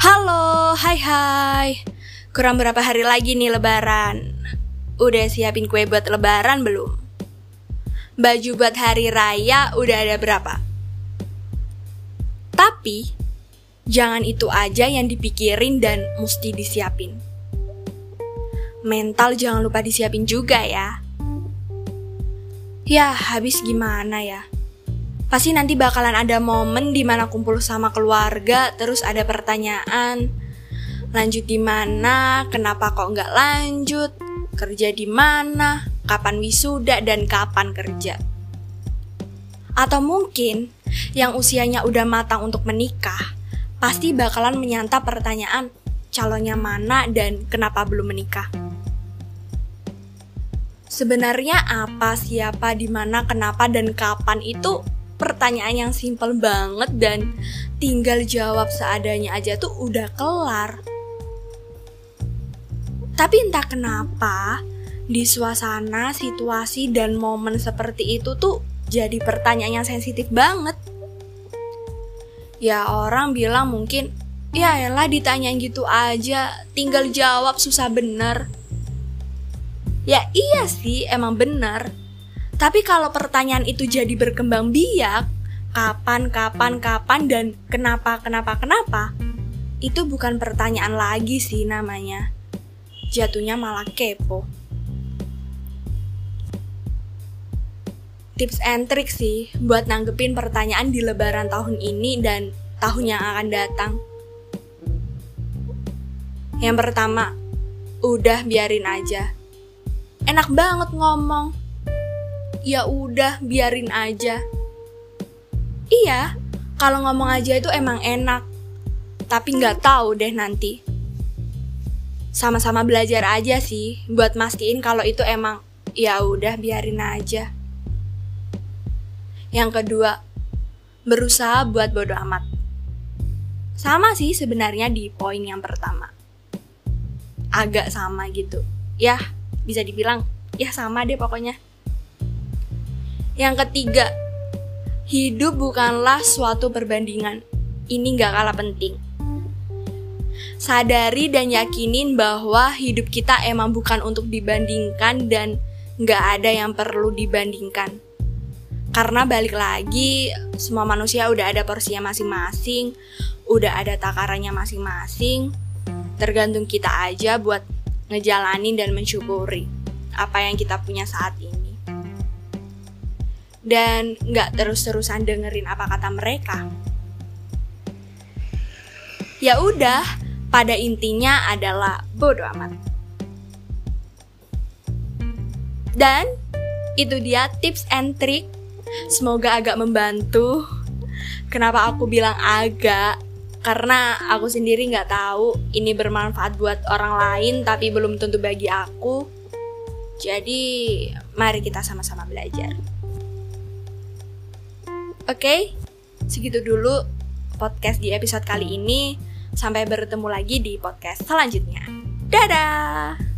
Halo, hai. Kurang berapa hari lagi nih lebaran. Udah siapin kue buat lebaran belum? Baju buat hari raya udah ada berapa? Tapi, jangan itu aja yang dipikirin dan mesti disiapin. Mental jangan lupa disiapin juga ya. Ya, habis gimana ya? Pasti nanti bakalan ada momen dimana kumpul sama keluarga, terus ada pertanyaan, lanjut di mana, kenapa kok nggak lanjut, kerja di mana, kapan wisuda dan kapan kerja. Atau mungkin yang usianya udah matang untuk menikah, pasti bakalan menyantap pertanyaan calonnya mana dan kenapa belum menikah. Sebenarnya apa, siapa, di mana, kenapa dan kapan itu pertanyaan yang simpel banget dan tinggal jawab seadanya aja tuh udah kelar. Tapi entah kenapa di suasana, situasi, dan momen seperti itu tuh jadi pertanyaan yang sensitif banget. Ya orang bilang mungkin, ya elah ditanyain gitu aja, tinggal jawab susah bener. Ya iya sih, emang bener. Tapi kalau pertanyaan itu jadi berkembang biak, kapan, dan kenapa, itu bukan pertanyaan lagi sih namanya. Jatuhnya malah kepo. Tips and trik sih buat nanggepin pertanyaan di lebaran tahun ini dan tahun yang akan datang. Yang pertama, udah biarin aja. Enak banget ngomong. Ya udah, biarin aja. Iya, kalau ngomong aja itu emang enak. Tapi nggak tahu deh nanti. Sama-sama belajar aja sih buat mastiin kalau itu emang ya udah biarin aja. Yang kedua, berusaha buat bodo amat. Sama sih sebenarnya di poin yang pertama. Agak sama gitu. Yah, bisa dibilang ya sama deh pokoknya. Yang ketiga, hidup bukanlah suatu perbandingan. Ini gak kalah penting. Sadari dan yakinin bahwa hidup kita emang bukan untuk dibandingkan dan gak ada yang perlu dibandingkan. Karena balik lagi, semua manusia udah ada porsinya masing-masing, udah ada takarannya masing-masing. Tergantung kita aja buat ngejalanin dan mensyukuri apa yang kita punya saat ini. Dan gak terus-terusan dengerin apa kata mereka. Ya udah, pada intinya adalah bodo amat. Dan itu dia tips and trick. Semoga agak membantu. Kenapa aku bilang agak? Karena aku sendiri gak tahu ini bermanfaat buat orang lain, tapi belum tentu bagi aku. Jadi mari kita sama-sama belajar. Oke, segitu dulu podcast di episode kali ini. Sampai bertemu lagi di podcast selanjutnya. Dadah!